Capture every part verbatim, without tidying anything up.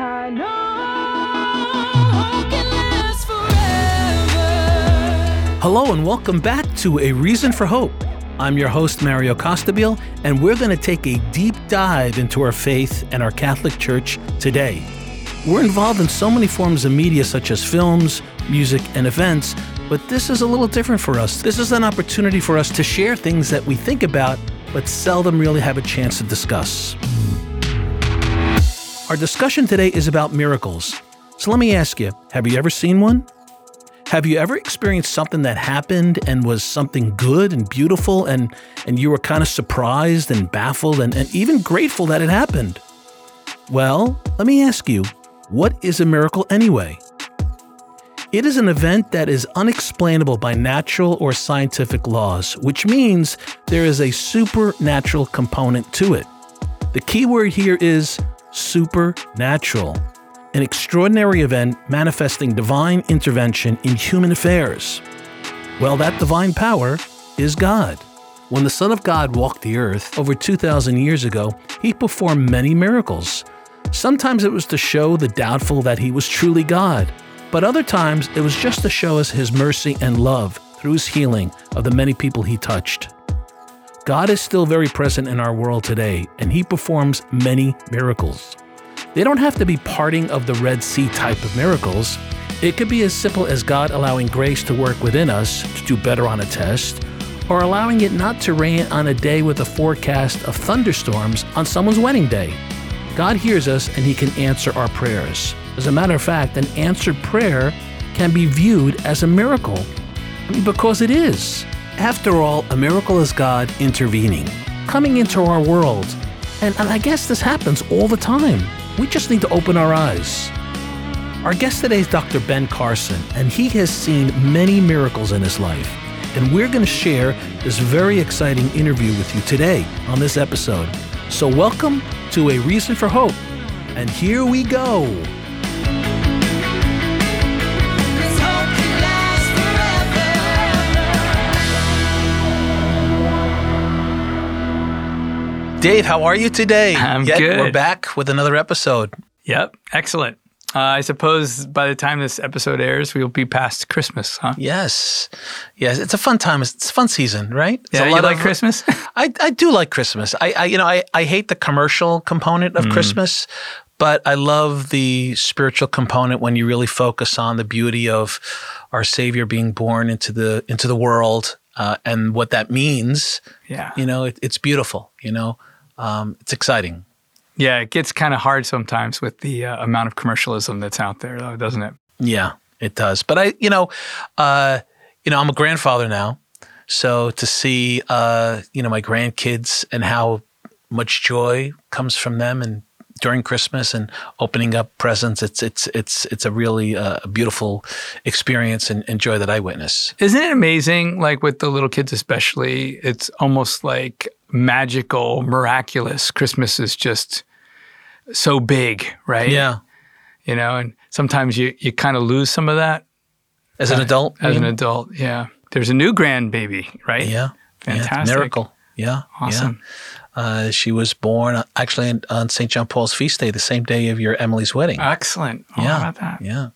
I know can last forever. Hello and welcome back to A Reason for Hope. I'm your host, Mario Costabile, and we're going to take a deep dive into our faith and our Catholic Church today. We're involved in so many forms of media such as films, music, and events, but this is a little different for us. This is an opportunity for us to share things that we think about, but seldom really have a chance to discuss. Our discussion today is about miracles. So let me ask you, have you ever seen one? Have you ever experienced something that happened and was something good and beautiful and, and you were kind of surprised and baffled and, and even grateful that it happened? Well, let me ask you, what is a miracle anyway? It is an event that is unexplainable by natural or scientific laws, which means there is a supernatural component to it. The key word here is supernatural. An extraordinary event manifesting divine intervention in human affairs. Well, that divine power is God. When the Son of God walked the earth over two thousand years ago, he performed many miracles. Sometimes it was to show the doubtful that he was truly God, but other times it was just to show us his mercy and love through his healing of the many people he touched. God is still very present in our world today, and he performs many miracles. They don't have to be parting of the Red Sea type of miracles. It could be as simple as God allowing grace to work within us to do better on a test, or allowing it not to rain on a day with a forecast of thunderstorms on someone's wedding day. God hears us and he can answer our prayers. As a matter of fact, an answered prayer can be viewed as a miracle, I mean, because it is. After all, a miracle is God intervening, coming into our world. And, and I guess this happens all the time. We just need to open our eyes. Our guest today is Doctor Ben Carson, and he has seen many miracles in his life. And we're going to share this very exciting interview with you today on this episode. So welcome to A Reason for Hope. And here we go. Dave, how are you today? I'm Yet good. We're back with another episode. Yep. Excellent. Uh, I suppose by the time this episode airs, we'll be past Christmas, huh? Yes. Yes. It's a fun time. It's a fun season, right? It's yeah, a lot you like of, Christmas? I, I do like Christmas. I, I you know, I, I hate the commercial component of mm. Christmas, but I love the spiritual component when you really focus on the beauty of our Savior being born into the into the world uh, and what that means. Yeah. You know, it, it's beautiful, you know. Um, it's exciting. Yeah, it gets kind of hard sometimes with the uh, amount of commercialism that's out there, though, doesn't it? Yeah, it does. But I, you know, uh, you know, I'm a grandfather now, so to see, uh, you know, my grandkids and how much joy comes from them, and during Christmas and opening up presents, it's it's it's it's a really uh, beautiful experience and, and joy that I witness. Isn't it amazing? Like with the little kids, especially, it's almost like magical, miraculous. Christmas is just so big, right? Yeah. You know, and sometimes you, you kind of lose some of that. As an adult? As an adult, yeah. There's a new grandbaby, right? Yeah. Fantastic. Yeah, miracle. Yeah. Awesome. Yeah. Uh, she was born actually on Saint John Paul's feast day, the same day of your Emily's wedding. Excellent. Oh, yeah. How about that? Yeah.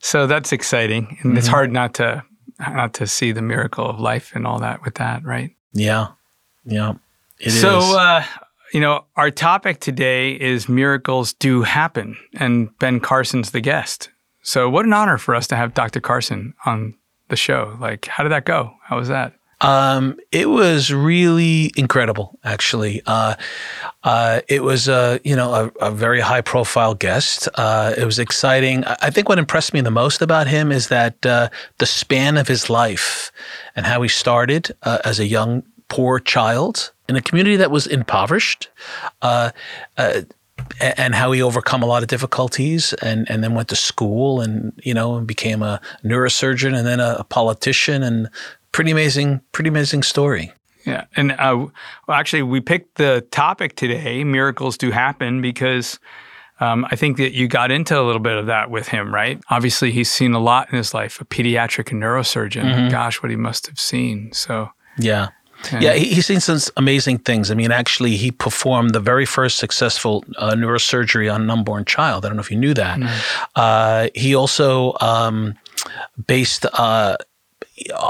So that's exciting. And mm-hmm. it's hard not to not to see the miracle of life and all that with that, right? Yeah. Yeah, it so, is. So, uh, you know, our topic today is miracles do happen, and Ben Carson's the guest. So what an honor for us to have Doctor Carson on the show. Like, how did that go? How was that? Um, it was really incredible, actually. Uh, uh, it was, uh, you know, a, a very high-profile guest. Uh, it was exciting. I think what impressed me the most about him is that uh, the span of his life and how he started uh, as a young poor child in a community that was impoverished, uh, uh, and how he overcome a lot of difficulties, and, and then went to school, and you know, and became a neurosurgeon, and then a, a politician, and pretty amazing, pretty amazing story. Yeah, and uh, well, actually, we picked the topic today: miracles do happen, because um, I think that you got into a little bit of that with him, right? Obviously, he's seen a lot in his life—a pediatric and neurosurgeon. Mm-hmm. Gosh, what he must have seen. So yeah. Okay. Yeah, he, he's seen some amazing things. I mean, actually, he performed the very first successful uh, neurosurgery on an unborn child. I don't know if you knew that. No. Uh, he also um, based uh,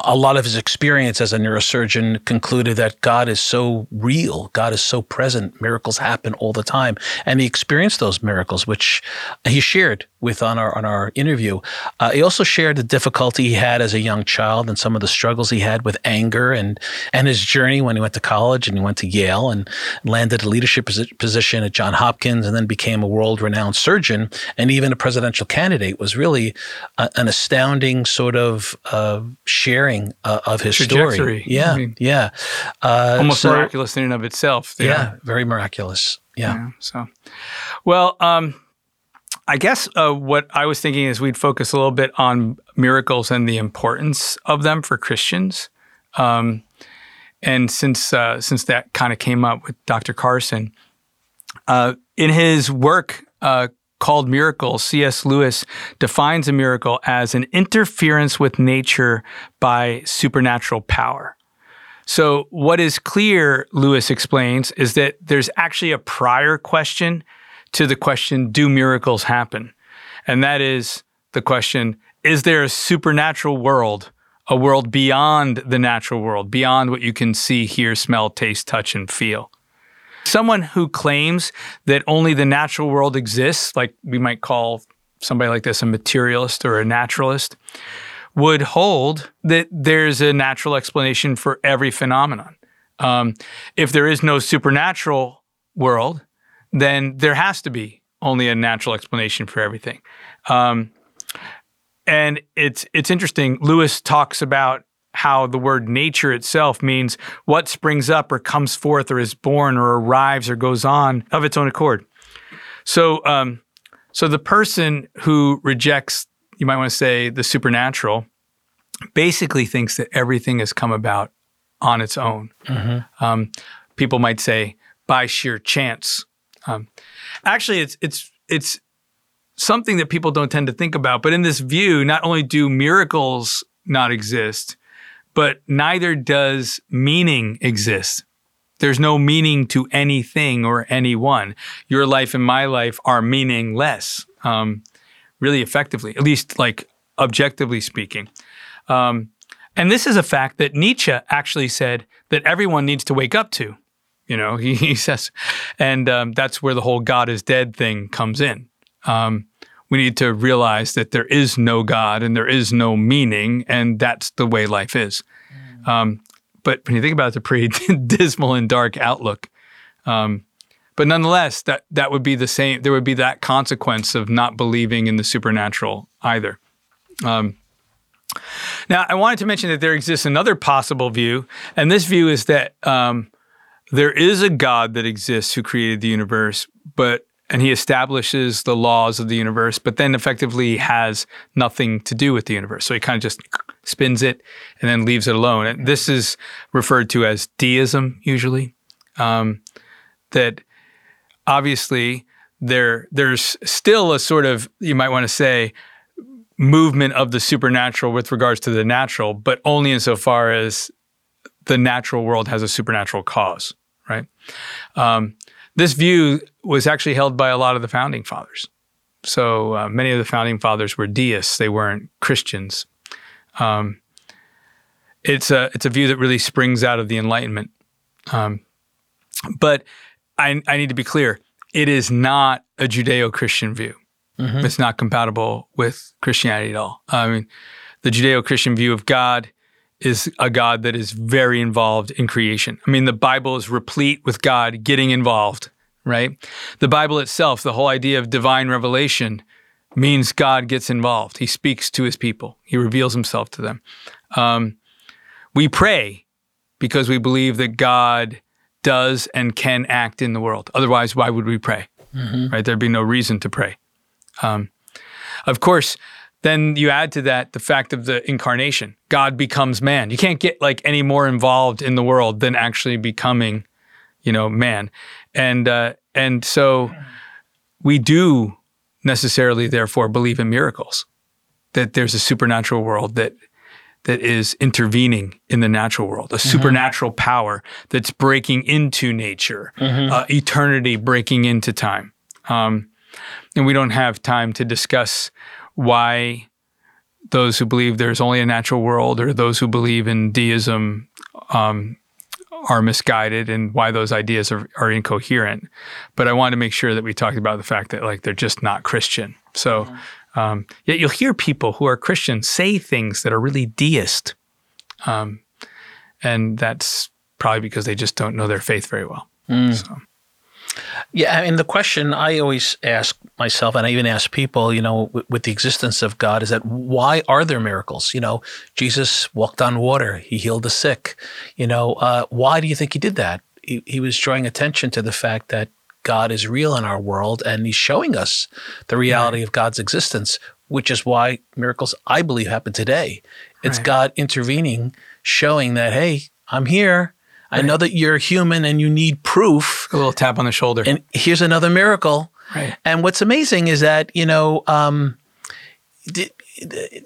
a lot of his experience as a neurosurgeon concluded that God is so real. God is so present. Miracles happen all the time. And he experienced those miracles, which he shared with on our on our interview. Uh, he also shared the difficulty he had as a young child and some of the struggles he had with anger and and his journey when he went to college and he went to Yale and landed a leadership posi- position at Johns Hopkins and then became a world-renowned surgeon and even a presidential candidate. Was really a, an astounding sort of uh, sharing uh, of his trajectory. Story. Yeah, I mean, yeah. Uh, almost so, miraculous in and of itself. Yeah, yeah very miraculous. Yeah. yeah so, well, um, I guess uh, what I was thinking is we'd focus a little bit on miracles and the importance of them for Christians. Um, and since uh, since that kind of came up with Doctor Carson, uh, in his work uh, called Miracles, C S. Lewis defines a miracle as an interference with nature by supernatural power. So what is clear, Lewis explains, is that there's actually a prior question to the question, do miracles happen? And that is the question, is there a supernatural world, a world beyond the natural world, beyond what you can see, hear, smell, taste, touch, and feel? Someone who claims that only the natural world exists, like we might call somebody like this a materialist or a naturalist, would hold that there's a natural explanation for every phenomenon. Um, if there is no supernatural world, then there has to be only a natural explanation for everything. Um, and it's it's interesting. Lewis talks about how the word nature itself means what springs up or comes forth or is born or arrives or goes on of its own accord. So, um, so the person who rejects, you might want to say, the supernatural, basically thinks that everything has come about on its own. Mm-hmm. Um, people might say by sheer chance. Um, actually, it's it's it's something that people don't tend to think about. But in this view, not only do miracles not exist, but neither does meaning exist. There's no meaning to anything or anyone. Your life and my life are meaningless, um, really effectively, at least like objectively speaking. Um, and this is a fact that Nietzsche actually said that everyone needs to wake up to. You know, he, he says, and um, that's where the whole God is dead thing comes in. Um, we need to realize that there is no God and there is no meaning, and that's the way life is. Mm. Um, but when you think about it, it's a pretty dismal and dark outlook. Um, but nonetheless, that, that would be the same, there would be that consequence of not believing in the supernatural either. Um, now, I wanted to mention that there exists another possible view, and this view is that um, there is a God that exists who created the universe, but and he establishes the laws of the universe, but then effectively has nothing to do with the universe. So he kind of just spins it and then leaves it alone. And this is referred to as deism usually, um, that obviously there there's still a sort of, you might want to say, movement of the supernatural with regards to the natural, but only insofar as the natural world has a supernatural cause, right? Um, this view was actually held by a lot of the founding fathers. So uh, many of the founding fathers were deists, they weren't Christians. Um, it's a it's a view that really springs out of the Enlightenment. Um, but I, I need to be clear, it is not a Judeo-Christian view. Mm-hmm. It's not compatible with Christianity at all. I mean, the Judeo-Christian view of God is a God that is very involved in creation. I mean, the Bible is replete with God getting involved, right? The Bible itself, the whole idea of divine revelation means God gets involved. He speaks to his people. He reveals himself to them. Um, we pray because we believe that God does and can act in the world. Otherwise, why would we pray, mm-hmm. right? There'd be no reason to pray. Um, of course, then you add to that the fact of the incarnation. God becomes man. You can't get like any more involved in the world than actually becoming, you know, man. And uh, and so we do necessarily, therefore, believe in miracles, that there's a supernatural world that that is intervening in the natural world, a mm-hmm. supernatural power that's breaking into nature, mm-hmm. uh, eternity breaking into time. Um, and we don't have time to discuss why those who believe there's only a natural world or those who believe in deism um, are misguided and why those ideas are, are incoherent. But I wanted to make sure that we talked about the fact that like they're just not Christian. So. Mm-hmm. Um, yet you'll hear people who are Christians say things that are really deist. Um, and that's probably because they just don't know their faith very well. Mm. So. Yeah, and the question I always ask myself, and I even ask people, you know, w- with the existence of God, is that why are there miracles? You know, Jesus walked on water. He healed the sick. You know, uh, why do you think he did that? He, he was drawing attention to the fact that God is real in our world, and he's showing us the reality right. of God's existence, which is why miracles, I believe, happen today. It's right. God intervening, showing that, hey, I'm here. Right. I know that you're human and you need proof. A little tap on the shoulder. And here's another miracle. Right. And what's amazing is that, you know, um, d- d-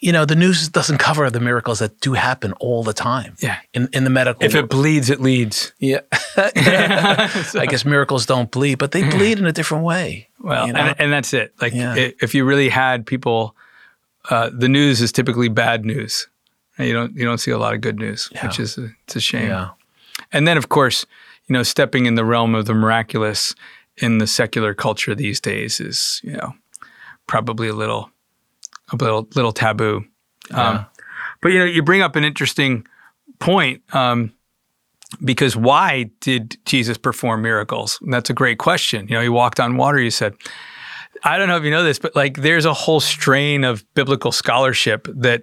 you know, the news doesn't cover the miracles that do happen all the time. Yeah. In in the medical If world. It bleeds, it leads. Yeah. So. I guess miracles don't bleed, but they bleed in a different way. Well, you know? and, and that's it. Like yeah. it, if you really had people, uh, the news is typically bad news. You don't you don't see a lot of good news, yeah. which is a, it's a shame. Yeah. And then, of course, you know, stepping in the realm of the miraculous in the secular culture these days is, you know, probably a little... a little little taboo. Yeah. Um, but, you know, you bring up an interesting point um, because why did Jesus perform miracles? And that's a great question. You know, he walked on water, you said. I don't know if you know this, but like there's a whole strain of biblical scholarship that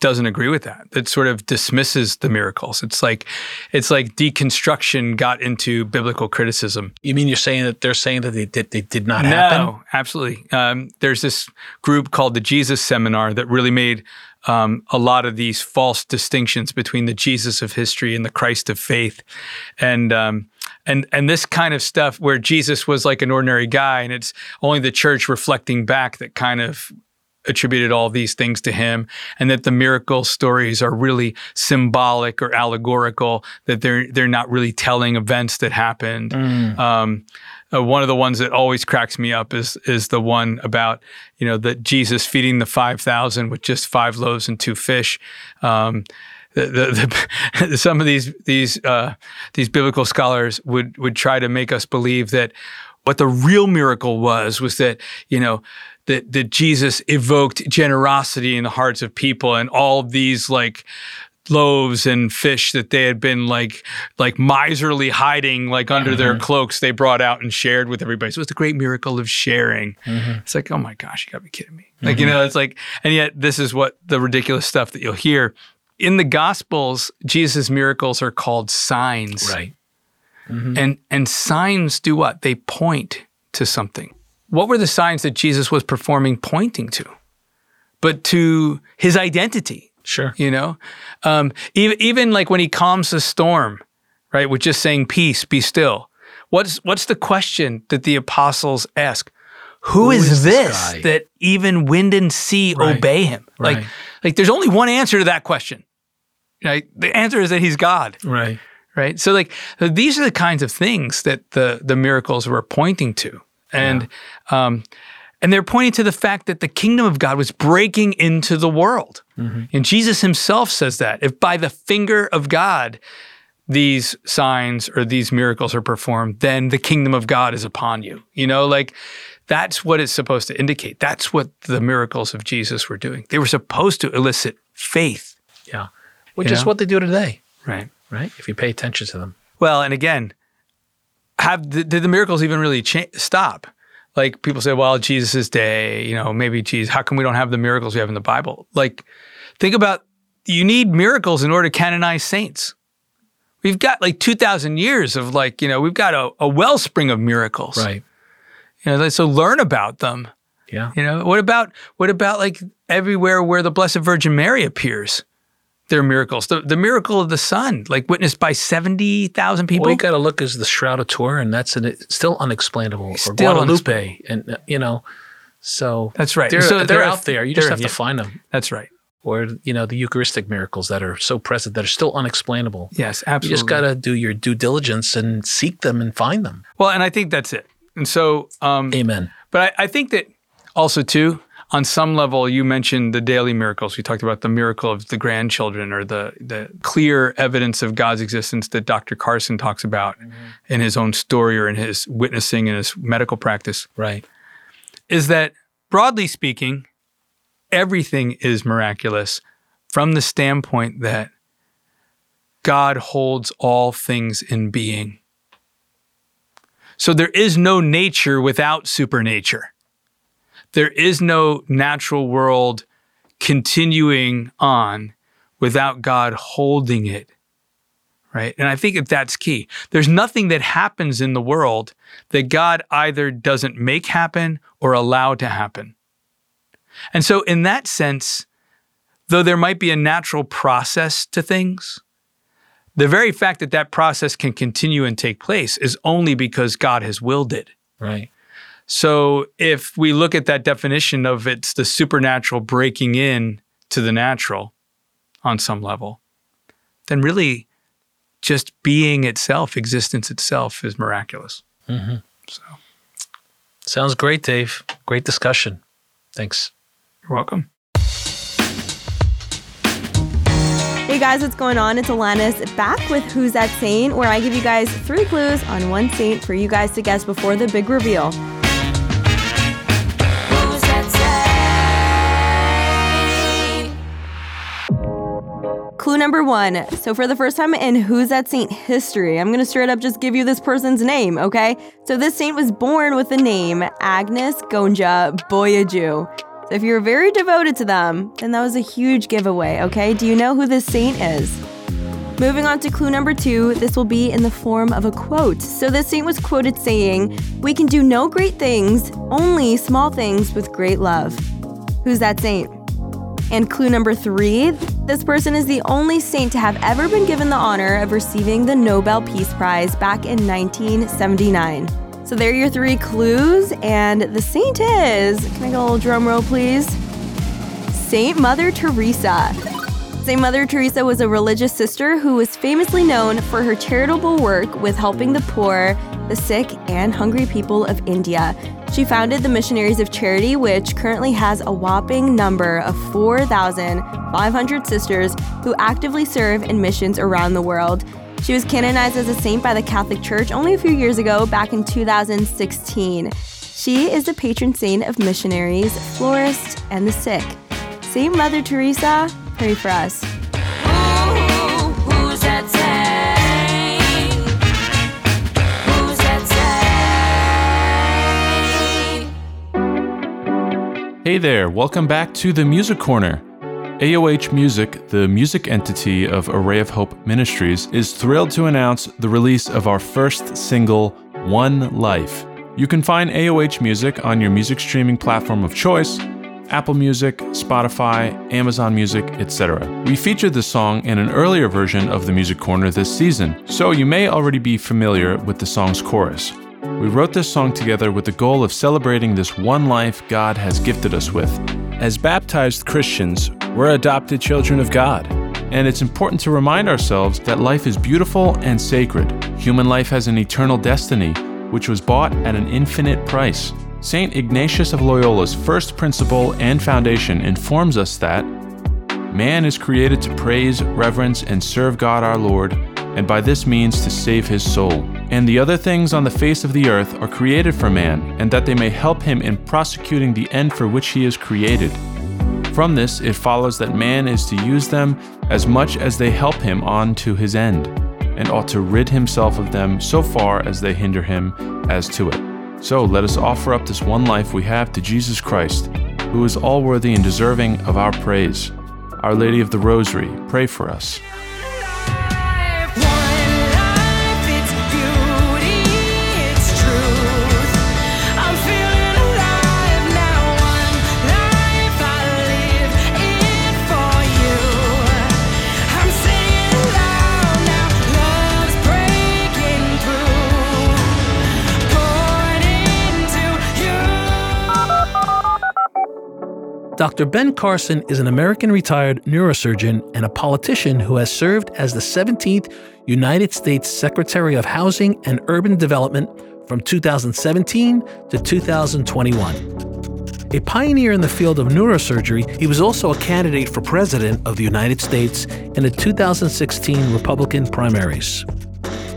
doesn't agree with that, that sort of dismisses the miracles. It's like it's like deconstruction got into biblical criticism. You mean you're saying that they're saying that they did, they did not no, happen? No, absolutely. Um, there's this group called the Jesus Seminar that really made um, a lot of these false distinctions between the Jesus of history and the Christ of faith. And um, and and this kind of stuff where Jesus was like an ordinary guy and it's only the church reflecting back that kind of attributed all these things to him, and that the miracle stories are really symbolic or allegorical, that they're they're not really telling events that happened. Mm. Um, uh, one of the ones that always cracks me up is is the one about, you know, that Jesus feeding the five thousand with just five loaves and two fish. Um, the, the, the, some of these these uh, these biblical scholars would would try to make us believe that what the real miracle was was that, you know, That, that Jesus evoked generosity in the hearts of people, and all these like loaves and fish that they had been like like miserly hiding like under mm-hmm. their cloaks, they brought out and shared with everybody. So it's the great miracle of sharing. Mm-hmm. It's like, oh my gosh, you gotta be kidding me. Like, mm-hmm. you know, it's like, and yet this is what the ridiculous stuff that you'll hear. In the Gospels, Jesus' miracles are called signs. Right. Mm-hmm. And and signs do what? They point to something. What were the signs that Jesus was performing pointing to? But to his identity. Sure. You know? Um, even, even like when he calms the storm, right, with just saying, peace, be still. What's, what's the question that the apostles ask? Who, Who is, is this, this that even wind and sea right. obey him? Right. Like, like there's only one answer to that question. Right? The answer is that he's God. Right. Right? So like, these are the kinds of things that the, the miracles were pointing to. And yeah. um, and they're pointing to the fact that the kingdom of God was breaking into the world. Mm-hmm. And Jesus himself says that. If by the finger of God, these signs or these miracles are performed, then the kingdom of God is upon you. You know, like that's what it's supposed to indicate. That's what the miracles of Jesus were doing. They were supposed to elicit faith. Yeah, which is know? What they do today. Right. Right, if you pay attention to them. Well, and again, Have the, did the miracles even really cha- stop? Like people say, well, Jesus' day, you know, maybe Jesus, how come we don't have the miracles we have in the Bible? Like, think about, you need miracles in order to canonize saints. We've got like two thousand years of like, you know, we've got a, a wellspring of miracles. Right. You know, so learn about them. Yeah. You know, what about, what about like everywhere where the Blessed Virgin Mary appears? Their miracles, the, the miracle of the sun, like witnessed by seventy thousand people. All you got to look is the Shroud of Turin, and that's an, still unexplainable. It's or still Guadalupe, unexplainable. And uh, you know, so that's right. They're, so they're, they're out there. You just have yeah. to find them. That's right. or, you know, the Eucharistic miracles that are so present, that are still unexplainable. Yes, absolutely. You just got to do your due diligence and seek them and find them. Well, and I think that's it. And so— um, Amen. But I, I think that also, too, on some level, you mentioned the daily miracles. We talked about the miracle of the grandchildren, or the, the clear evidence of God's existence that Doctor Carson talks about mm-hmm. in his own story, or in his witnessing, in his medical practice. Right. Is that, broadly speaking, everything is miraculous from the standpoint that God holds all things in being. So there is no nature without supernature. There is no natural world continuing on without God holding it, right? And I think that that's key. There's nothing that happens in the world that God either doesn't make happen or allow to happen. And so in that sense, though there might be a natural process to things, the very fact that that process can continue and take place is only because God has willed it. Right. So if we look at that definition of it's the supernatural breaking in to the natural on some level, then really just being itself, existence itself, is miraculous. Mm-hmm. So, sounds great, Dave. Great discussion. Thanks. You're welcome. Hey guys, what's going on? It's Alanis back with Who's That Saint, where I give you guys three clues on one saint for you guys to guess before the big reveal. Who's That Saint? Clue number one. So for the first time in Who's That Saint history, I'm going to straight up just give you this person's name, okay? So this saint was born with the name Agnes Gonja Boyaju. So if you're very devoted to them, then that was a huge giveaway, okay? Do you know who this saint is? Moving on to clue number two, this will be in the form of a quote. So this saint was quoted saying, "We can do no great things, only small things with great love." Who's that saint? And clue number three, this person is the only saint to have ever been given the honor of receiving the Nobel Peace Prize back in nineteen seventy-nine. So there are your three clues, and the saint is, can I get a little drum roll, please? Saint Mother Teresa. Saint Mother Teresa was a religious sister who was famously known for her charitable work with helping the poor, the sick, and hungry people of India. She founded the Missionaries of Charity, which currently has a whopping number of four thousand five hundred sisters who actively serve in missions around the world. She was canonized as a saint by the Catholic Church only a few years ago, back in two thousand sixteen. She is the patron saint of missionaries, florists, and the sick. Saint Mother Teresa, pray for us. Ooh, who's that saint? Who's that saint? Hey there, welcome back to the Music Corner. A O H Music, the music entity of Array of Hope Ministries, is thrilled to announce the release of our first single, One Life. You can find A O H Music on your music streaming platform of choice, Apple Music, Spotify, Amazon Music, et cetera. We featured the song in an earlier version of the Music Corner this season, so you may already be familiar with the song's chorus. We wrote this song together with the goal of celebrating this one life God has gifted us with. As baptized Christians, we're adopted children of God, and it's important to remind ourselves that life is beautiful and sacred. Human life has an eternal destiny, which was bought at an infinite price. Saint Ignatius of Loyola's first principle and foundation informs us that man is created to praise, reverence, and serve God our Lord, and by this means to save his soul. And the other things on the face of the earth are created for man, and that they may help him in prosecuting the end for which he is created. From this, it follows that man is to use them as much as they help him on to his end, and ought to rid himself of them so far as they hinder him as to it. So let us offer up this one life we have to Jesus Christ, who is all worthy and deserving of our praise. Our Lady of the Rosary, pray for us. Doctor Ben Carson is an American retired neurosurgeon and a politician who has served as the seventeenth United States Secretary of Housing and Urban Development from two thousand seventeen to two thousand twenty-one. A pioneer in the field of neurosurgery, he was also a candidate for President of the United States in the two thousand sixteen Republican primaries.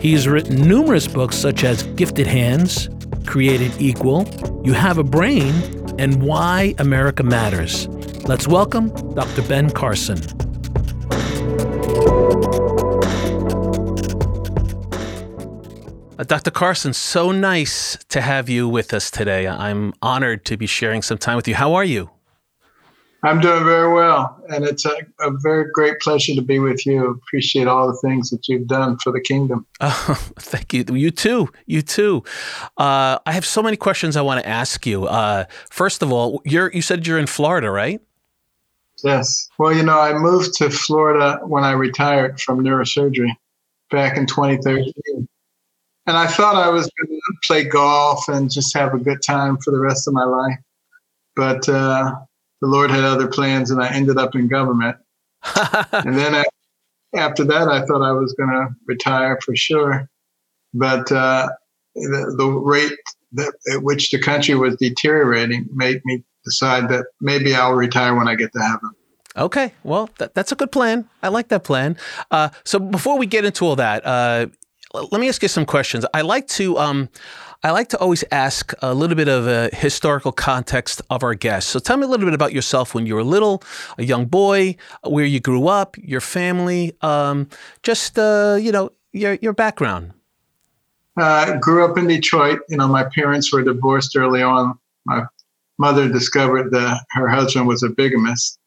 He has written numerous books such as Gifted Hands, Created Equal, You Have a Brain, and Why America Matters. Let's welcome Doctor Ben Carson. Uh, Doctor Carson, so nice to have you with us today. I'm honored to be sharing some time with you. How are you? I'm doing very well, and it's a, a very great pleasure to be with you. Appreciate all the things that you've done for the kingdom. Oh, thank you. You too. You too. Uh, I have so many questions I want to ask you. Uh, first of all, you're, you said you're in Florida, right? Yes. Well, you know, I moved to Florida when I retired from neurosurgery back in twenty thirteen. And I thought I was going to play golf and just have a good time for the rest of my life. But uh the Lord had other plans, and I ended up in government. And then after that, I thought I was going to retire for sure. But uh, the, the rate that, at which the country was deteriorating made me decide that maybe I'll retire when I get to heaven. Okay. Well, that, that's a good plan. I like that plan. Uh, so before we get into all that, uh, let me ask you some questions. I like to um, I like to always ask a little bit of a historical context of our guests. So tell me a little bit about yourself when you were little, a young boy, where you grew up, your family, um, just uh, you know your your background. I uh, grew up in Detroit. You know, my parents were divorced early on. My mother discovered that her husband was a bigamist.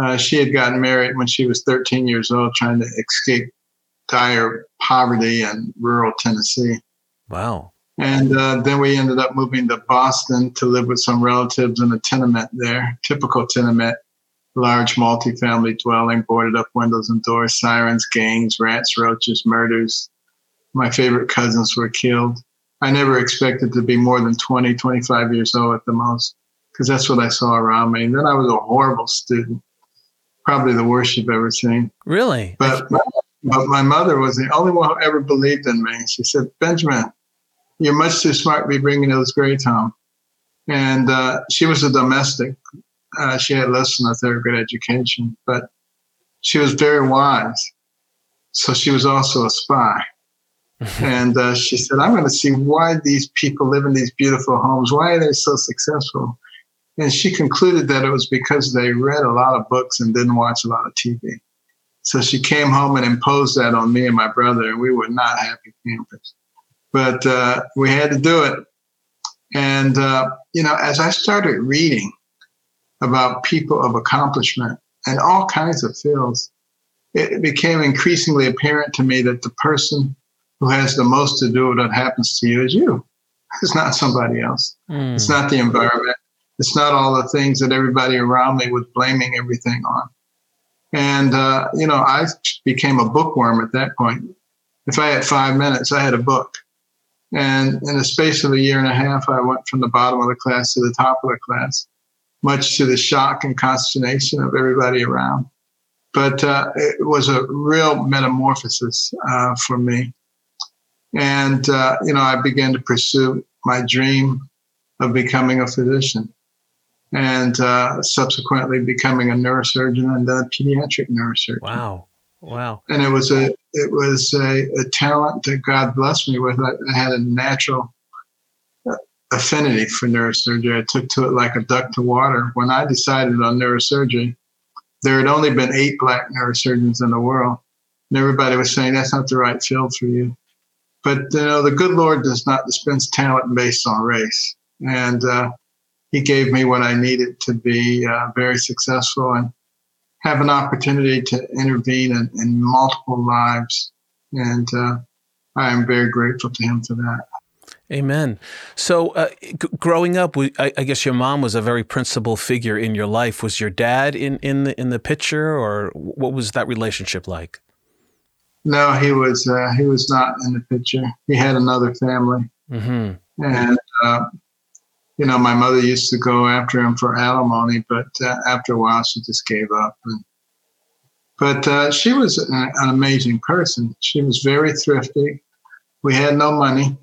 Uh, she had gotten married when she was thirteen years old, trying to escape dire poverty in rural Tennessee. Wow. And uh, then we ended up moving to Boston to live with some relatives in a tenement there, typical tenement, large multifamily dwelling, boarded up windows and doors, sirens, gangs, rats, roaches, murders. My favorite cousins were killed. I never expected to be more than twenty, twenty-five years old at the most, because that's what I saw around me. And then I was a horrible student, probably the worst you've ever seen. Really? But my, But my mother was the only one who ever believed in me. She said, "Benjamin, you're much too smart to be bringing those grades home." And uh, she was a domestic. Uh, she had less than a third grade education, but she was very wise. So she was also a spy. And uh, she said, "I'm going to see why these people live in these beautiful homes. Why are they so successful?" And she concluded that it was because they read a lot of books and didn't watch a lot of T V. So she came home and imposed that on me and my brother, and we were not happy campers. But uh, we had to do it. And, uh, you know, as I started reading about people of accomplishment in all kinds of fields, it became increasingly apparent to me that the person who has the most to do with what happens to you is you. It's not somebody else. Mm. It's not the environment. It's not all the things that everybody around me was blaming everything on. And, uh, you know, I became a bookworm at that point. If I had five minutes, I had a book. And in the space of a year and a half, I went from the bottom of the class to the top of the class, much to the shock and consternation of everybody around. But uh, it was a real metamorphosis uh, for me. And, uh, you know, I began to pursue my dream of becoming a physician. And uh, subsequently becoming a neurosurgeon and then a pediatric neurosurgeon. Wow, wow! And it was a it was a, a talent that God blessed me with. I, I had a natural affinity for neurosurgery. I took to it like a duck to water. When I decided on neurosurgery, there had only been eight black neurosurgeons in the world, and everybody was saying that's not the right field for you. But you know, the good Lord does not dispense talent based on race, and uh, He gave me what I needed to be uh, very successful and have an opportunity to intervene in, in multiple lives. And uh, I am very grateful to him for that. Amen. So uh, g- growing up, we, I, I guess your mom was a very principal figure in your life. Was your dad in, in, the, in the picture, or what was that relationship like? No, he was uh, he was not in the picture. He had another family. Mm-hmm. And uh you know, my mother used to go after him for alimony, but uh, after a while she just gave up. And, but uh, she was an, an amazing person. She was very thrifty. We had no money.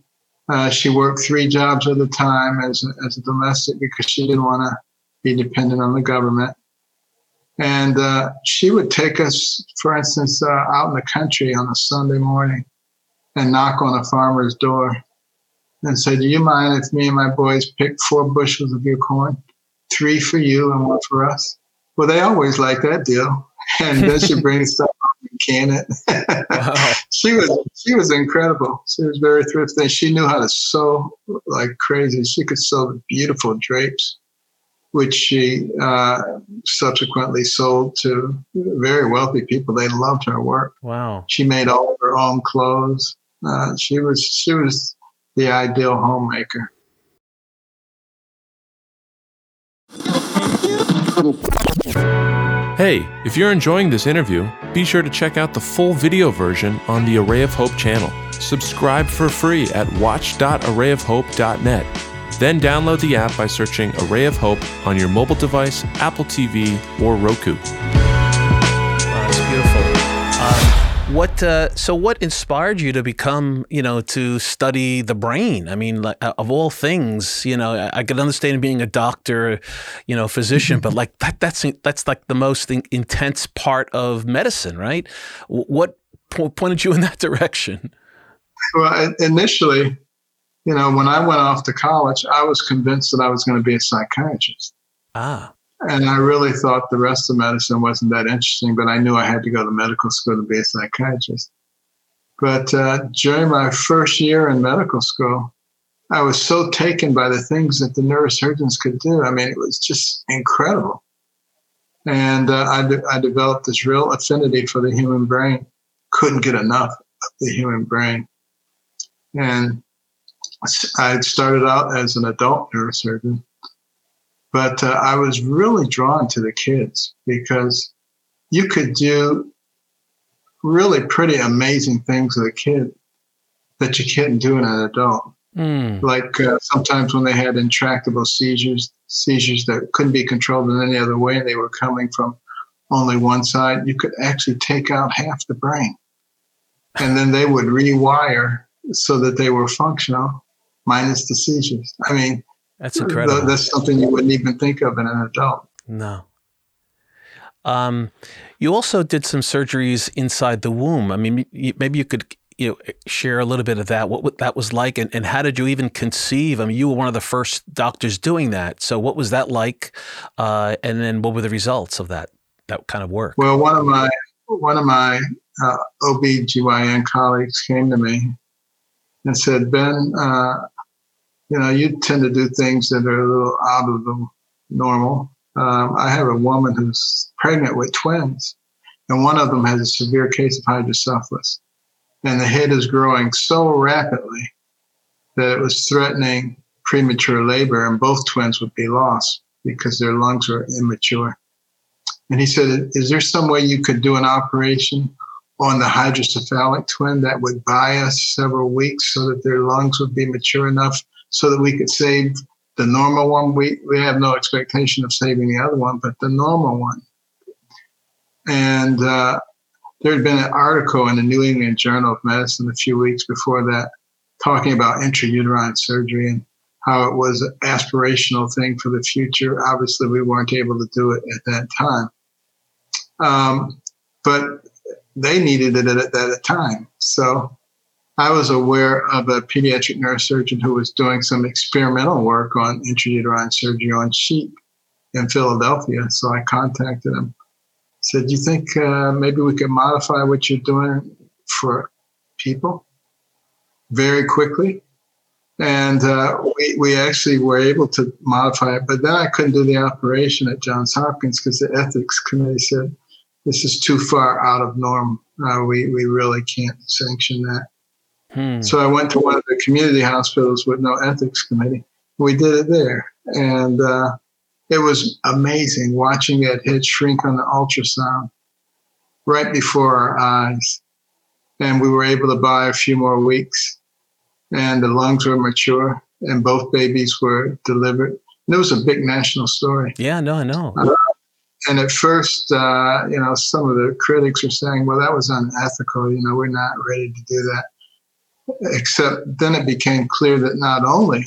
Uh, she worked three jobs at a time as a, as a domestic because she didn't want to be dependent on the government. And uh, she would take us, for instance, uh, out in the country on a Sunday morning and knock on a farmer's door and say, "Do you mind if me and my boys pick four bushels of your corn, three for you and one for us?" Well, they always like that deal. And then she brings stuff up and can it. Wow. She was she was incredible. She was very thrifty. She knew how to sew like crazy. She could sew beautiful drapes, which she uh, subsequently sold to very wealthy people. They loved her work. Wow. She made all her own clothes. Uh, she was she was the ideal homemaker. Hey, if you're enjoying this interview, be sure to check out the full video version on the Array of Hope channel. Subscribe for free at watch dot array of hope dot net. Then download the app by searching Array of Hope on your mobile device, Apple T V, or Roku. Wow, that's beautiful. Uh, what? Uh, so, what inspired you to become, you know, to study the brain? I mean, like, of all things, you know, I, I could understand being a doctor, you know, physician, but like that—that's that's like the most in- intense part of medicine, right? What po- pointed you in that direction? Well, initially. You know, when I went off to college, I was convinced that I was going to be a psychiatrist. Ah. And I really thought the rest of medicine wasn't that interesting, but I knew I had to go to medical school to be a psychiatrist. But uh, during my first year in medical school, I was so taken by the things that the neurosurgeons could do. I mean, it was just incredible. And uh, I, de- I developed this real affinity for the human brain. Couldn't get enough of the human brain. And I started out as an adult neurosurgeon, but uh, I was really drawn to the kids because you could do really pretty amazing things with a kid that you couldn't do in an adult. Mm. Like uh, sometimes when they had intractable seizures, seizures that couldn't be controlled in any other way, and they were coming from only one side, you could actually take out half the brain. And then they would rewire so that they were functional. Minus the seizures. I mean, that's incredible. Th- that's something you wouldn't even think of in an adult. No. Um, you also did some surgeries inside the womb. I mean, maybe you could you know, share a little bit of that. What that was like, and, and how did you even conceive? I mean, you were one of the first doctors doing that. So, what was that like? Uh, and then, what were the results of that that kind of work? Well, one of my one of my uh, O B G Y N colleagues came to me and said, "Ben, uh, you know, you tend to do things that are a little out of the normal. Um, I have a woman who's pregnant with twins, and one of them has a severe case of hydrocephalus. And the head is growing so rapidly that it was threatening premature labor, and both twins would be lost because their lungs were immature." And he said, "Is there some way you could do an operation on the hydrocephalic twin that would buy us several weeks so that their lungs would be mature enough so that we could save the normal one? We we have no expectation of saving the other one, but the normal one." And uh, there had been an article in the New England Journal of Medicine a few weeks before that talking about intrauterine surgery and how it was an aspirational thing for the future. Obviously, we weren't able to do it at that time. Um, but they needed it at that time. So I was aware of a pediatric neurosurgeon who was doing some experimental work on intrauterine surgery on sheep in Philadelphia. So I contacted him. Said, "Do you think uh, maybe we could modify what you're doing for people?" Very quickly. And uh, we, we actually were able to modify it. But then I couldn't do the operation at Johns Hopkins because the ethics committee said, "This is too far out of norm. Uh, we, we really can't sanction that." Hmm. So I went to one of the community hospitals with no ethics committee. We did it there. And uh, it was amazing watching that head shrink on the ultrasound right before our eyes. And we were able to buy a few more weeks. And the lungs were mature. and both babies were delivered. And it was a big national story. Yeah, no, I know. Uh, and at first, uh, you know, some of the critics were saying, well, that was unethical. You know, we're not ready to do that. Except then it became clear that not only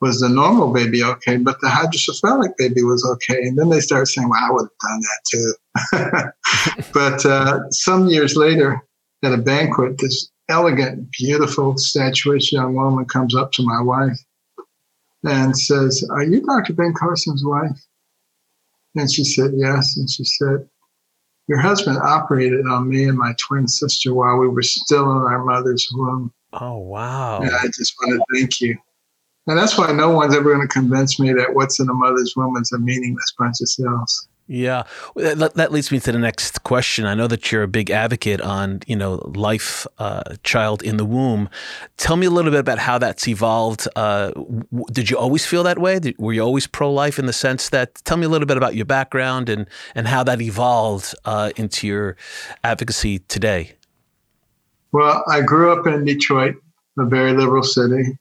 was the normal baby okay, but the hydrocephalic baby was okay. And then they started saying, well, I would have done that too. But uh, some years later, at a banquet, this elegant, beautiful, statuish young woman comes up to my wife and says, are you Doctor Ben Carson's wife? And she said, yes. And she said, your husband operated on me and my twin sister while we were still in our mother's womb. Oh, wow. And I just want to thank you. And that's why no one's ever going to convince me that what's in a mother's womb is a meaningless bunch of cells. Yeah. That, that leads me to the next question. I know that you're a big advocate on, you know, life, uh, child in the womb. Tell me a little bit about how that's evolved. Uh, w- did you always feel that way? Did, were you always pro-life in the sense that, tell me a little bit about your background and, and how that evolved uh, into your advocacy today? Well, I grew up in Detroit, a very liberal city,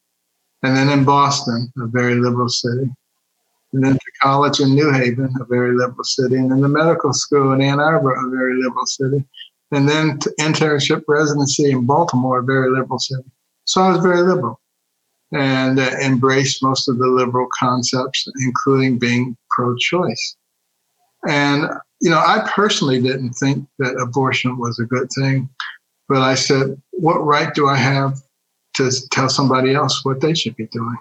and then in Boston, a very liberal city, and then to college in New Haven, a very liberal city, and then the medical school in Ann Arbor, a very liberal city, and then to internship residency in Baltimore, a very liberal city. So I was very liberal and uh, embraced most of the liberal concepts, including being pro-choice. And, you know, I personally didn't think that abortion was a good thing. But I said, what right do I have to tell somebody else what they should be doing?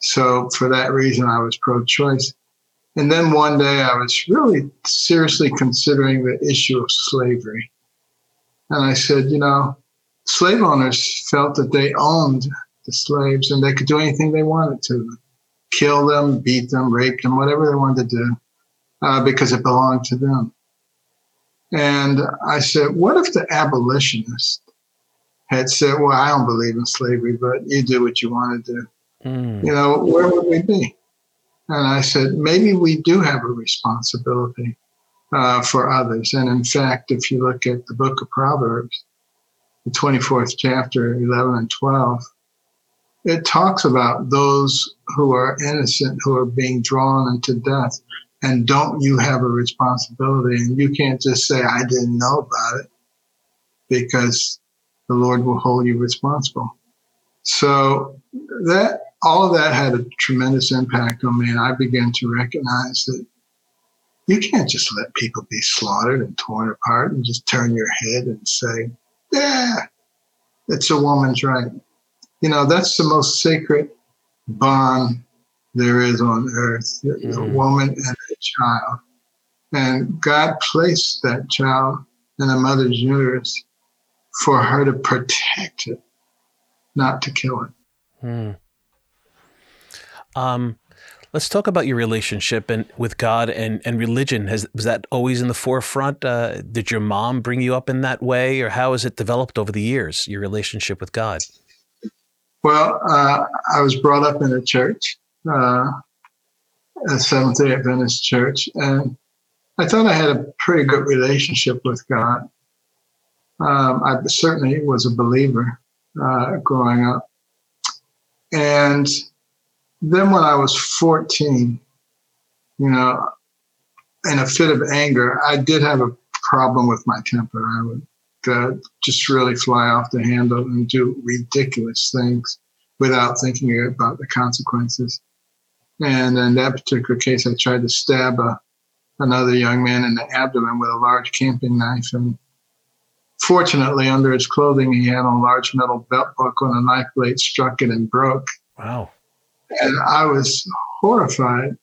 So for that reason, I was pro-choice. And then one day I was really seriously considering the issue of slavery. And I said, you know, slave owners felt that they owned the slaves and they could do anything they wanted to them, kill them, beat them, rape them, whatever they wanted to do, uh, because it belonged to them. And I said, what if the abolitionist had said, well, I don't believe in slavery, but you do what you want to do. Mm. You know, where would we be? And I said, maybe we do have a responsibility uh, for others. And in fact, if you look at the book of Proverbs, the twenty-fourth chapter, eleven and twelve, it talks about those who are innocent, who are being drawn into death. And don't you have a responsibility? And you can't just say, I didn't know about it, because the Lord will hold you responsible. So that all of that had a tremendous impact on me. And I began to recognize that you can't just let people be slaughtered and torn apart and just turn your head and say, yeah, it's a woman's right. You know, that's the most sacred bond there is on earth, the mm. woman and the child. And God placed that child in a mother's uterus for her to protect it, not to kill it. Mm. Um, let's talk about your relationship and with God and, and religion. Has, was that always in the forefront? Uh, did your mom bring you up in that way, or how has it developed over the years, your relationship with God? Well, uh, I was brought up in a church. Uh, a Seventh-day Adventist church, and I thought I had a pretty good relationship with God. Um, I certainly was a believer uh, growing up. And then when I was fourteen, you know, in a fit of anger, I did have a problem with my temper. I would uh, just really fly off the handle and do ridiculous things without thinking about the consequences. And in that particular case, I tried to stab a, another young man in the abdomen with a large camping knife. And fortunately, under his clothing, he had a large metal belt buckle, and a knife blade struck it and broke. Wow. And I was horrified,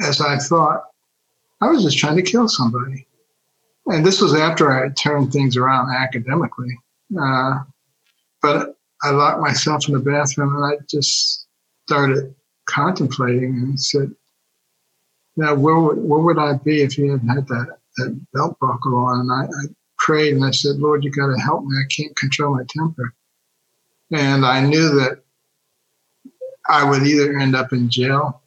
as I thought, I was just trying to kill somebody. And this was after I had turned things around academically. Uh, but I locked myself in the bathroom, and I just started contemplating and said, now, where would, where would I be if you hadn't had that, that belt buckle on? And I, I prayed and I said, Lord, you got to help me. I can't control my temper. And I knew that I would either end up in jail,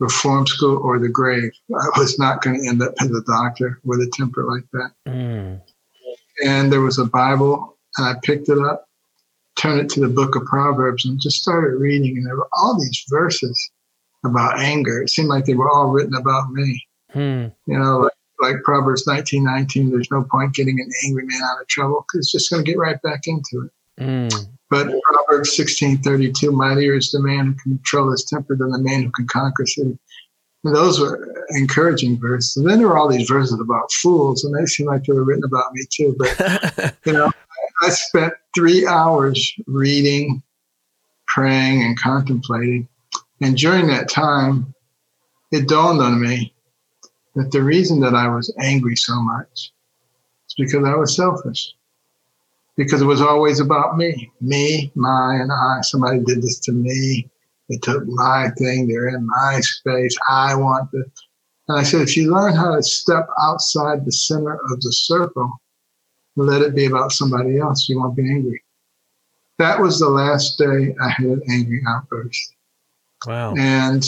reform school, or the grave. I was not going to end up as a doctor with a temper like that. Mm. And there was a Bible, and I picked it up, turned it to the book of Proverbs and just started reading. And there were all these verses about anger. It seemed like they were all written about me. Hmm. You know, like, like Proverbs nineteen nineteen, there's no point getting an angry man out of trouble because it's just going to get right back into it. Mm. But Proverbs sixteen thirty-two, mightier is the man who can control his temper than the man who can conquer city. And those were encouraging verses. And then there were all these verses about fools, and they seemed like they were written about me too. But, you know, I, I spent three hours reading, praying, and contemplating. And during that time, it dawned on me that the reason that I was angry so much is because I was selfish. Because it was always about me, me, my, and I. Somebody did this to me. They took my thing. They're in my space. I want this. And I said, if you learn how to step outside the center of the circle, let it be about somebody else, you won't be angry. That was the last day I had an angry outburst. Wow. And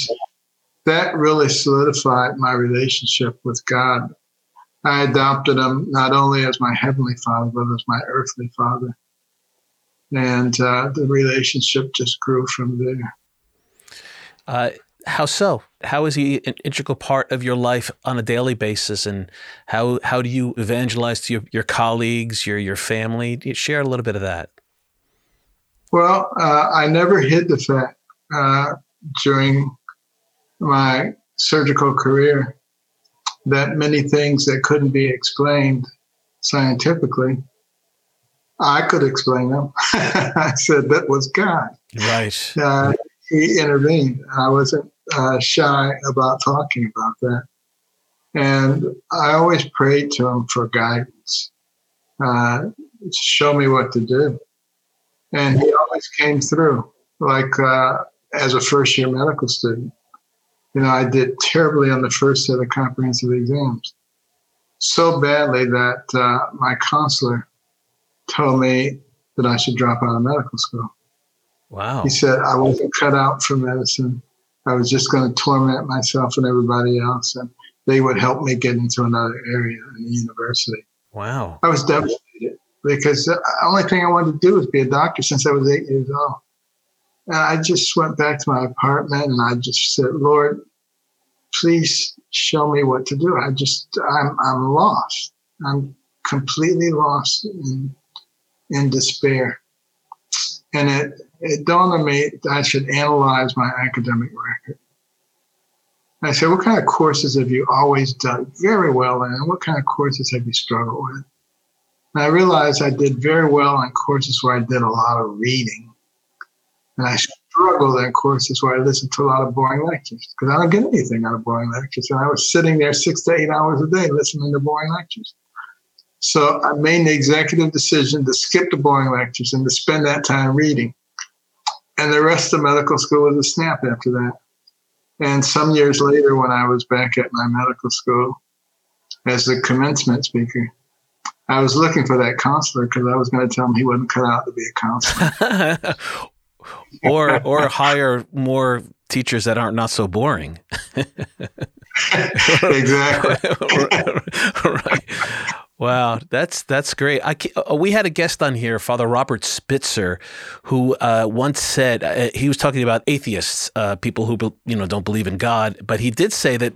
that really solidified my relationship with God. I adopted him not only as my heavenly father, but as my earthly father. And uh, the relationship just grew from there. Uh, how so? How is he an integral part of your life on a daily basis? And how how do you evangelize to your, your colleagues, your, your family? Share a little bit of that. Well, uh, I never hid the fact uh, during my surgical career that many things that couldn't be explained scientifically, I could explain them. I said that was God. Right. Uh, he intervened. I wasn't uh, shy about talking about that. And I always prayed to him for guidance, uh, show me what to do. And he always came through, like uh, as a first-year medical student. You know, I did terribly on the first set of comprehensive exams, so badly that uh, my counselor told me that I should drop out of medical school. Wow. He said I wasn't cut out for medicine. I was just going to torment myself and everybody else, and they would help me get into another area in the university. Wow. I was devastated because the only thing I wanted to do was be a doctor since I was eight years old. And I just went back to my apartment and I just said, Lord, please show me what to do. I just, I'm I'm lost. I'm completely lost in, in despair. And it, it dawned on me that I should analyze my academic record. I said, what kind of courses have you always done very well in? And what kind of courses have you struggled with? And I realized I did very well in courses where I did a lot of reading. And I struggled in courses where I listened to a lot of boring lectures because I don't get anything out of boring lectures. And I was sitting there six to eight hours a day listening to boring lectures. So I made the executive decision to skip the boring lectures and to spend that time reading. And the rest of medical school was a snap after that. And some years later, when I was back at my medical school as the commencement speaker, I was looking for that counselor because I was going to tell him he wasn't cut out to be a counselor. or or hire more teachers that aren't not so boring. Exactly. Right. Wow, that's that's great. I we had a guest on here, Father Robert Spitzer, who uh, once said uh, he was talking about atheists, uh, people who you know don't believe in God, but he did say that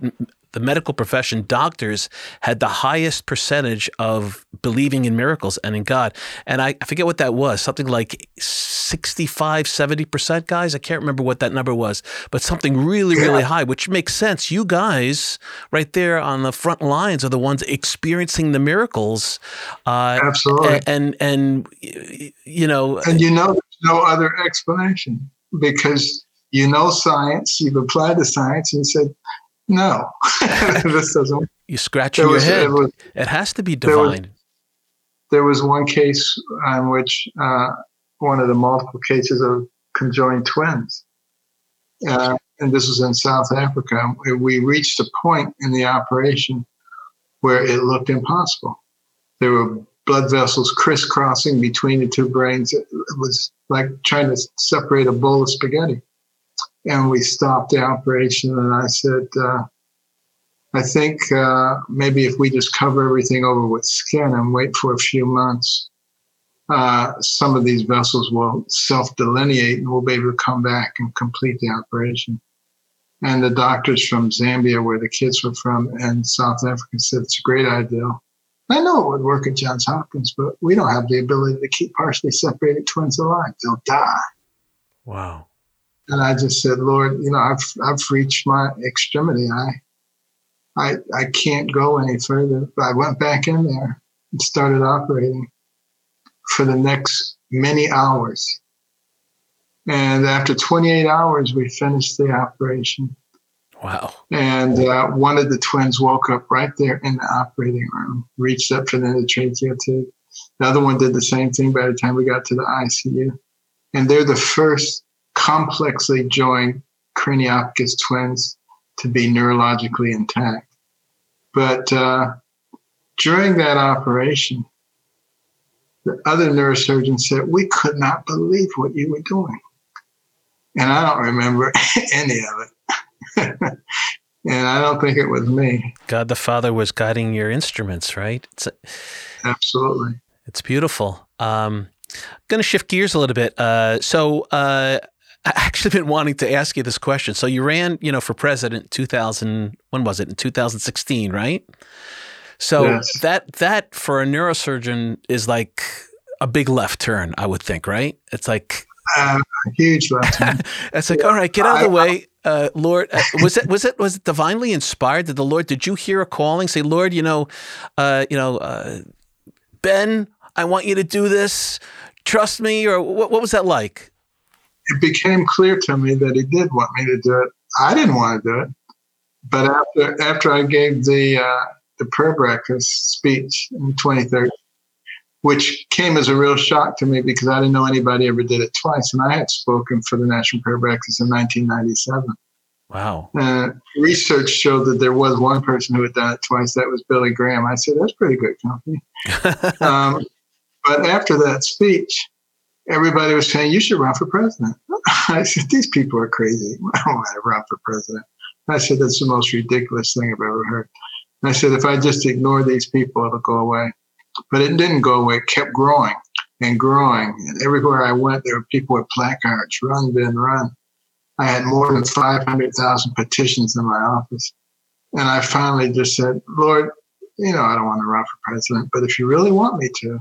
the medical profession, doctors, had the highest percentage of believing in miracles and in God. And I forget what that was, something like sixty-five, seventy percent, guys. I can't remember what that number was, but something really, yeah. really high, which makes sense. You guys right there on the front lines are the ones experiencing the miracles. Uh, Absolutely. And, and, and, you know. And you know, there's no other explanation because you know science, you've applied to science and you said, no, this doesn't. You scratch your was, head. It, was, it has to be divine. There was, there was one case on which uh, one of the multiple cases of conjoined twins, uh, and this was in South Africa. We reached a point in the operation where it looked impossible. There were blood vessels crisscrossing between the two brains. It was like trying to separate a bowl of spaghetti. And we stopped the operation, and I said, uh, I think uh, maybe if we just cover everything over with skin and wait for a few months, uh, some of these vessels will self-delineate and we'll be able to come back and complete the operation. And the doctors from Zambia, where the kids were from, and South Africa said it's a great idea. I know it would work at Johns Hopkins, but we don't have the ability to keep partially separated twins alive. They'll die. Wow. And I just said, Lord, you know, I've I've reached my extremity. I I I can't go any further. But I went back in there and started operating for the next many hours. And after twenty-eight hours, we finished the operation. Wow. And uh, one of the twins woke up right there in the operating room, reached up for the endotracheal tube. The other one did the same thing by the time we got to the I C U. And they're the first complexly joined craniopicus twins to be neurologically intact. But uh, during that operation, the other neurosurgeon said, we could not believe what you were doing. And I don't remember any of it. And I don't think it was me. God the Father was guiding your instruments, right? It's a, Absolutely. It's beautiful. Um, I'm going to shift gears a little bit. Uh, so uh, I've actually been wanting to ask you this question. So you ran, you know, for president in two thousand, when was it? In two thousand sixteen, right? So yes. that that for a neurosurgeon is like a big left turn, I would think, right? It's like uh, a huge left turn. It's like, yeah. All right, get out of the way. I, I, Uh, Lord, uh, was it was it was it divinely inspired? Did the Lord? Did you hear a calling? Say, Lord, you know, uh, you know, uh, Ben, I want you to do this. Trust me, or what? What was that like? It became clear to me that He did want me to do it. I didn't want to do it, but after after I gave the uh, the prayer breakfast speech in twenty thirteen, which came as a real shock to me because I didn't know anybody ever did it twice. And I had spoken for the National Prayer Breakfast in nineteen ninety-seven. Wow. Uh, research showed that there was one person who had done it twice. That was Billy Graham. I said, that's pretty good company. um, but after that speech, everybody was saying, you should run for president. I said, these people are crazy. I don't want to run for president. I said, that's the most ridiculous thing I've ever heard. And I said, if I just ignore these people, it'll go away. But it didn't go away. It kept growing and growing. And everywhere I went, there were people with placards, run, Ben, run. I had more than five hundred thousand petitions in my office. And I finally just said, Lord, you know, I don't want to run for president, but if you really want me to,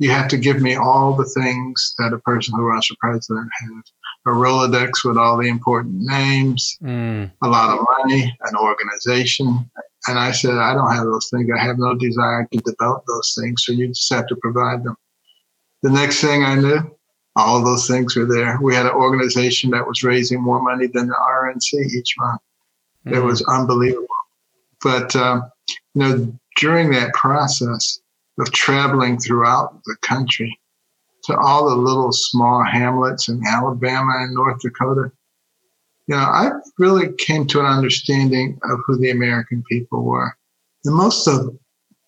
you have to give me all the things that a person who runs for president has. A Rolodex with all the important names, mm. a lot of money, an organization. And I said, I don't have those things. I have no desire to develop those things, so you just have to provide them. The next thing I knew, all those things were there. We had an organization that was raising more money than the R N C each month. Mm-hmm. It was unbelievable. But um, you know, during that process of traveling throughout the country to all the little small hamlets in Alabama and North Dakota, you know, I really came to an understanding of who the American people were. And most of them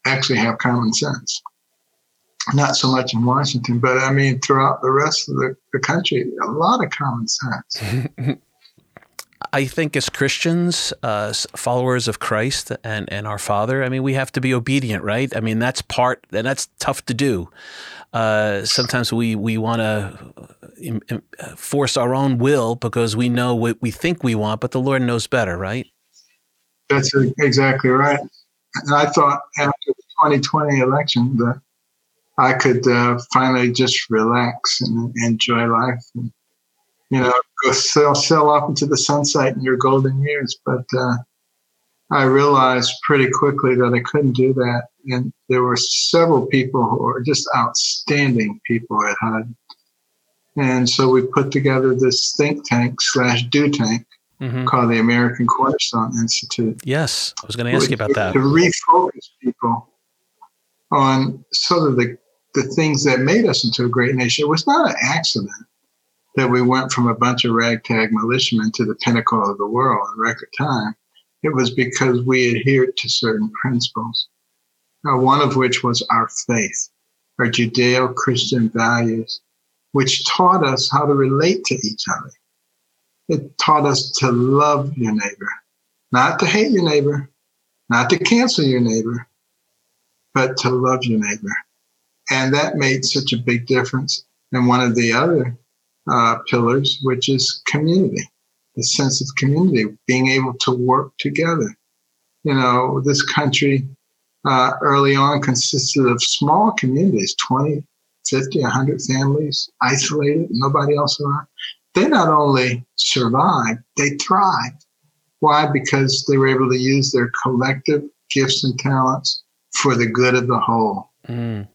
actually have common sense. Not so much in Washington, but I mean, throughout the rest of the, the country, a lot of common sense. I think as Christians, uh, followers of Christ and, and our Father, I mean, we have to be obedient, right? I mean, that's part, and that's tough to do. Uh, sometimes we, we want to force our own will because we know what we think we want, but the Lord knows better, right? That's exactly right. And I thought after the twenty twenty election that I could uh, finally just relax and enjoy life and, you know, go sail, sail off into the sunset in your golden years. But uh, I realized pretty quickly that I couldn't do that. And there were several people who were just outstanding people at H U D. And so we put together this think tank slash do tank mm-hmm. called the American Cornerstone Institute. Yes, I was going to ask you about that. To refocus people on sort of the, the things that made us into a great nation. It was not an accident that we went from a bunch of ragtag militiamen to the pinnacle of the world in record time. It was because we adhered to certain principles, uh, one of which was our faith, our Judeo-Christian values, which taught us how to relate to each other. It taught us to love your neighbor, not to hate your neighbor, not to cancel your neighbor, but to love your neighbor. And that made such a big difference. And one of the other uh, pillars, which is community, the sense of community, being able to work together. You know, this country uh, early on consisted of small communities, twenty, fifty, one hundred families, isolated, nobody else around. They not only survived, they thrived. Why? Because they were able to use their collective gifts and talents for the good of the whole. Mm.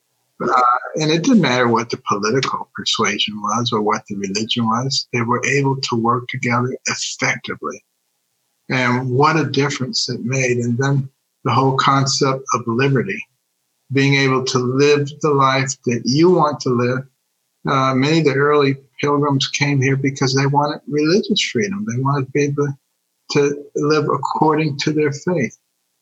Uh, and it didn't matter what the political persuasion was or what the religion was. They were able to work together effectively. And what a difference it made. And then the whole concept of liberty, being able to live the life that you want to live. Uh, many of the early pilgrims came here because they wanted religious freedom. They wanted to be able to live according to their faith.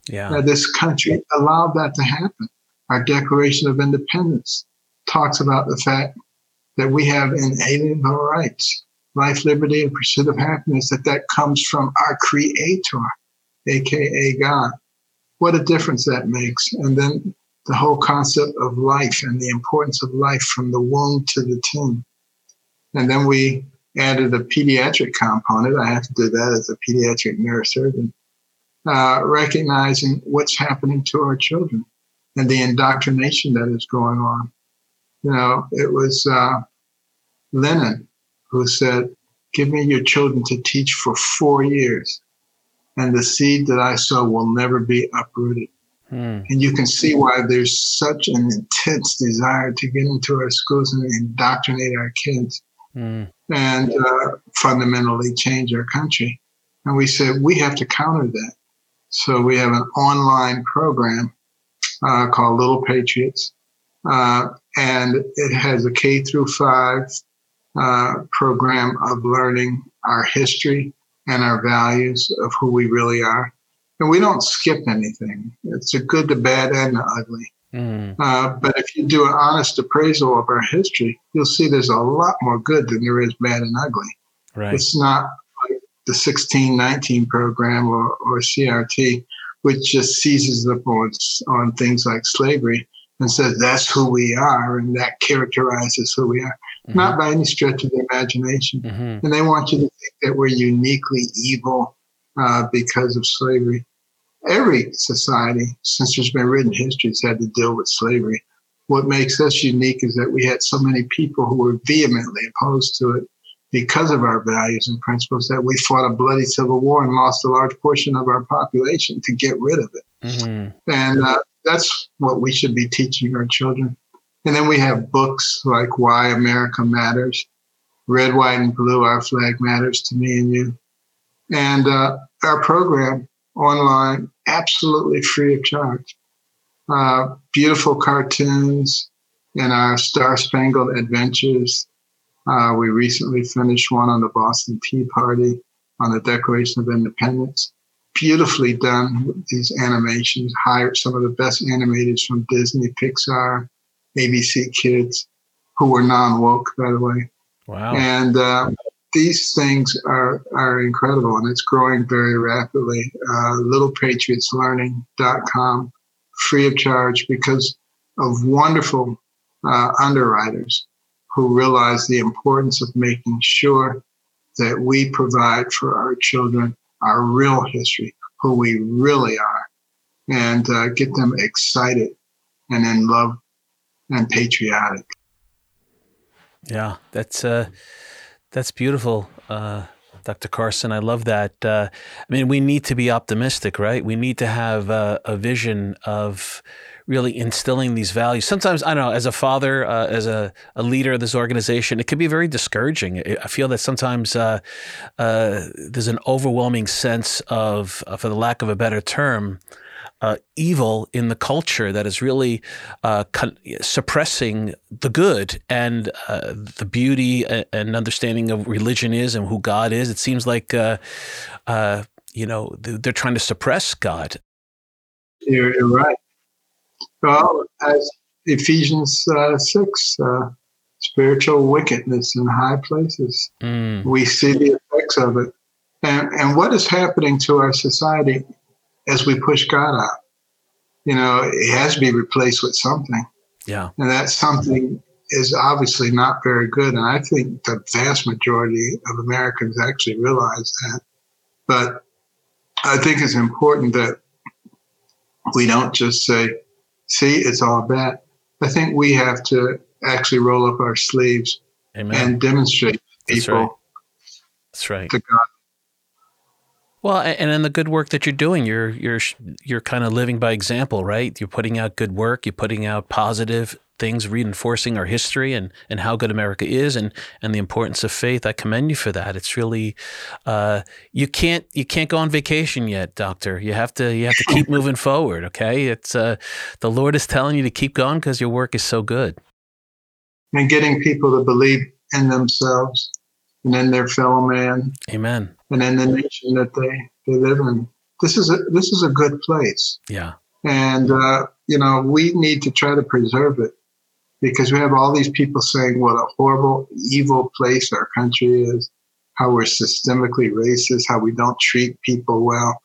Yeah. Now, this country allowed that to happen. Our Declaration of Independence talks about the fact that we have inalienable rights, life, liberty, and pursuit of happiness, that that comes from our Creator, a k a. God. What a difference that makes. And then the whole concept of life and the importance of life from the womb to the tomb. And then we added a pediatric component. I have to do that as a pediatric neurosurgeon, uh, recognizing what's happening to our children and the indoctrination that is going on. You know, it was uh, Lenin who said, give me your children to teach for four years, and the seed that I sow will never be uprooted. Mm. And you can see why there's such an intense desire to get into our schools and indoctrinate our kids mm. and uh, fundamentally change our country. And we said, we have to counter that. So we have an online program uh, called Little Patriots. Uh, and it has a K through five uh, program of learning our history and our values of who we really are. And we don't skip anything. It's the good, the bad, and the ugly. Mm. Uh, but if you do an honest appraisal of our history, you'll see there's a lot more good than there is bad and ugly. Right. It's not like the sixteen nineteen program or, or C R T, which just seizes up on, on things like slavery and says that's who we are and that characterizes who we are. Mm-hmm. Not by any stretch of the imagination. Mm-hmm. And they want you to think that we're uniquely evil uh, because of slavery. Every society, since there's been written history, has had to deal with slavery. What makes us unique is that we had so many people who were vehemently opposed to it because of our values and principles that we fought a bloody civil war and lost a large portion of our population to get rid of it. Mm-hmm. And uh, that's what we should be teaching our children. And then we have books like Why America Matters, Red, White, and Blue, Our Flag Matters to Me and You. And uh, our program online, absolutely free of charge. Uh, beautiful cartoons in our Star-Spangled Adventures. Uh, we recently finished one on the Boston Tea Party, on the Declaration of Independence. Beautifully done with these animations. Hired some of the best animators from Disney, Pixar, A B C Kids, who were non-woke, by the way. Wow. And uh, these things are, are incredible, and it's growing very rapidly. Uh, Little Patriots Learning dot com, free of charge, because of wonderful uh, underwriters who realize the importance of making sure that we provide for our children our real history, who we really are, and uh, get them excited and in love and patriotic. Yeah, that's uh, that's beautiful, uh, Doctor Carson. I love that. Uh, I mean, we need to be optimistic, right? We need to have a, a vision of really instilling these values. Sometimes, I don't know, as a father, uh, as a, a leader of this organization, it can be very discouraging. I feel that sometimes uh, uh, there's an overwhelming sense of, uh, for the lack of a better term, Uh, evil in the culture that is really uh, con- suppressing the good and uh, the beauty and, and understanding of religion is and who God is. It seems like, uh, uh, you know, th- they're trying to suppress God. You're, you're right. Well, as Ephesians uh, six, uh, spiritual wickedness in high places. Mm. We see the effects of it. And, and what is happening to our society as we push God out? You know, it has to be replaced with something. Yeah. And that's something is obviously not very good. And I think the vast majority of Americans actually realize that. But I think it's important that we don't just say, see, it's all bad. I think we have to actually roll up our sleeves Amen. and demonstrate to people. That's right. That's right. To God. Well, and in the good work that you're doing, you're you're you're kind of living by example, right? You're putting out good work. You're putting out positive things, reinforcing our history and, and how good America is, and, and the importance of faith. I commend you for that. It's really uh, you can't you can't go on vacation yet, Doctor. You have to you have to keep moving forward. Okay, it's uh, the Lord is telling you to keep going because your work is so good. And getting people to believe in themselves and in their fellow man. Amen. And in the nation that they, they live in. This is a this is a good place. Yeah. And, uh, you know, we need to try to preserve it because we have all these people saying what a horrible, evil place our country is, how we're systemically racist, how we don't treat people well.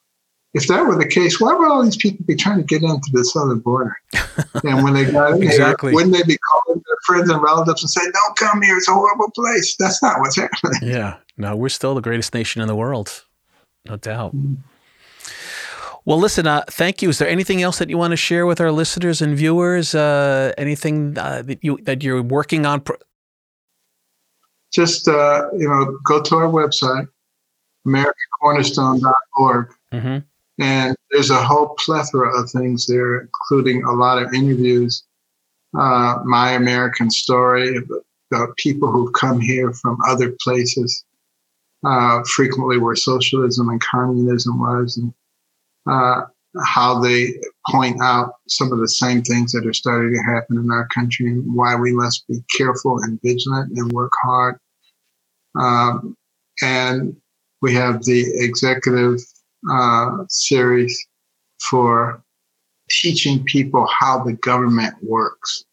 If that were the case, why would all these people be trying to get into the southern border? And when they got in exactly. here, wouldn't they be calling their friends and relatives and saying, don't come here, it's a horrible place? That's not what's happening. Yeah. No, we're still the greatest nation in the world, no doubt. Mm-hmm. Well, listen, uh, thank you. Is there anything else that you want to share with our listeners and viewers? Uh, anything uh, that, you, that you're working on? Pro- Just, uh, you know, go to our website, American Cornerstone dot org. Mm-hmm. And there's a whole plethora of things there, including a lot of interviews, uh, my American story, the people who've come here from other places, uh, frequently where socialism and communism was, and uh, how they point out some of the same things that are starting to happen in our country and why we must be careful and vigilant and work hard. Um, and we have the executive Uh, series for teaching people how the government works,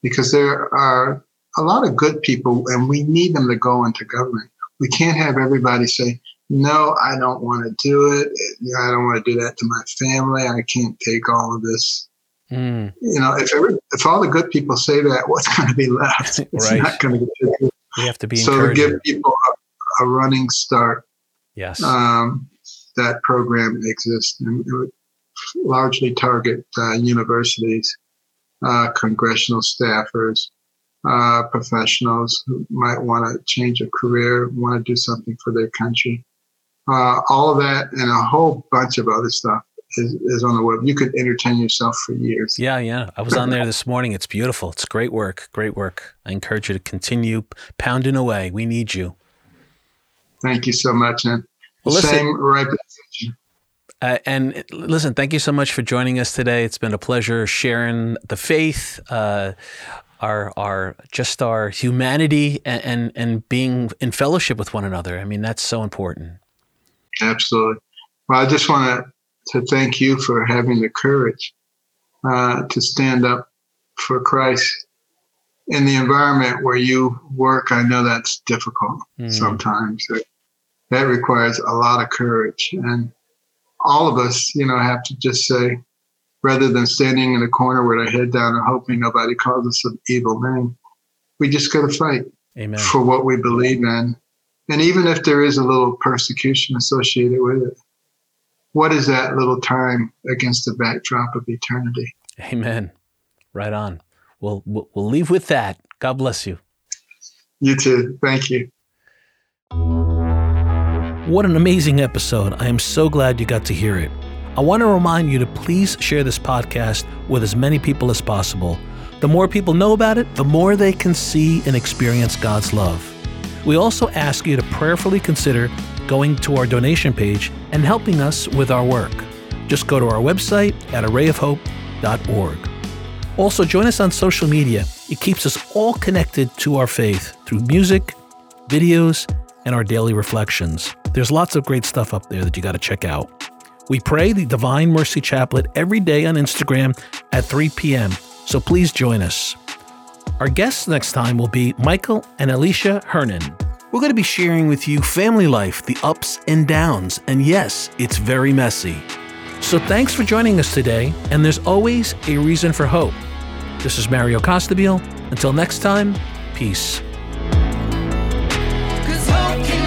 because there are a lot of good people and we need them to go into government. We can't have everybody say, no, I don't want to do it. I don't want to do that to my family. I can't take all of this. Mm. You know, if every, if all the good people say that, what's going to be left? It's right. not going to be good. We have to be so to give people a, a running start. Yes. Um, that program exists, and it would largely target uh, universities, uh, congressional staffers, uh, professionals who might want to change a career, want to do something for their country. Uh, all of that and a whole bunch of other stuff is, is on the web. You could entertain yourself for years. Yeah, yeah. I was on there this morning. It's beautiful. It's great work. Great work. I encourage you to continue pounding away. We need you. Thank you so much, and well, listen, same repetition. Uh, and listen, thank you so much for joining us today. It's been a pleasure sharing the faith, uh, our our just our humanity, and, and and being in fellowship with one another. I mean, that's so important. Absolutely. Well, I just want to thank you for having the courage uh, to stand up for Christ in the environment where you work. I know that's difficult mm. sometimes. That requires a lot of courage. And all of us, you know, have to just say, rather than standing in a corner with our head down and hoping nobody calls us an evil name, we just got to fight Amen. for what we believe in. And even if there is a little persecution associated with it, what is that little time against the backdrop of eternity? Amen. Right on. We'll, we'll leave with that. God bless you. You too. Thank you. What an amazing episode. I am so glad you got to hear it. I want to remind you to please share this podcast with as many people as possible. The more people know about it, the more they can see and experience God's love. We also ask you to prayerfully consider going to our donation page and helping us with our work. Just go to our website at array of hope dot org. Also, join us on social media. It keeps us all connected to our faith through music, videos, and our daily reflections. There's lots of great stuff up there that you got to check out. We pray the Divine Mercy Chaplet every day on Instagram at three p.m., so please join us. Our guests next time will be Michael and Alicia Hernan. We're going to be sharing with you family life, the ups and downs, and yes, it's very messy. So thanks for joining us today, and there's always a reason for hope. This is Mario Costabile. Until next time, peace. 'Cause hope can-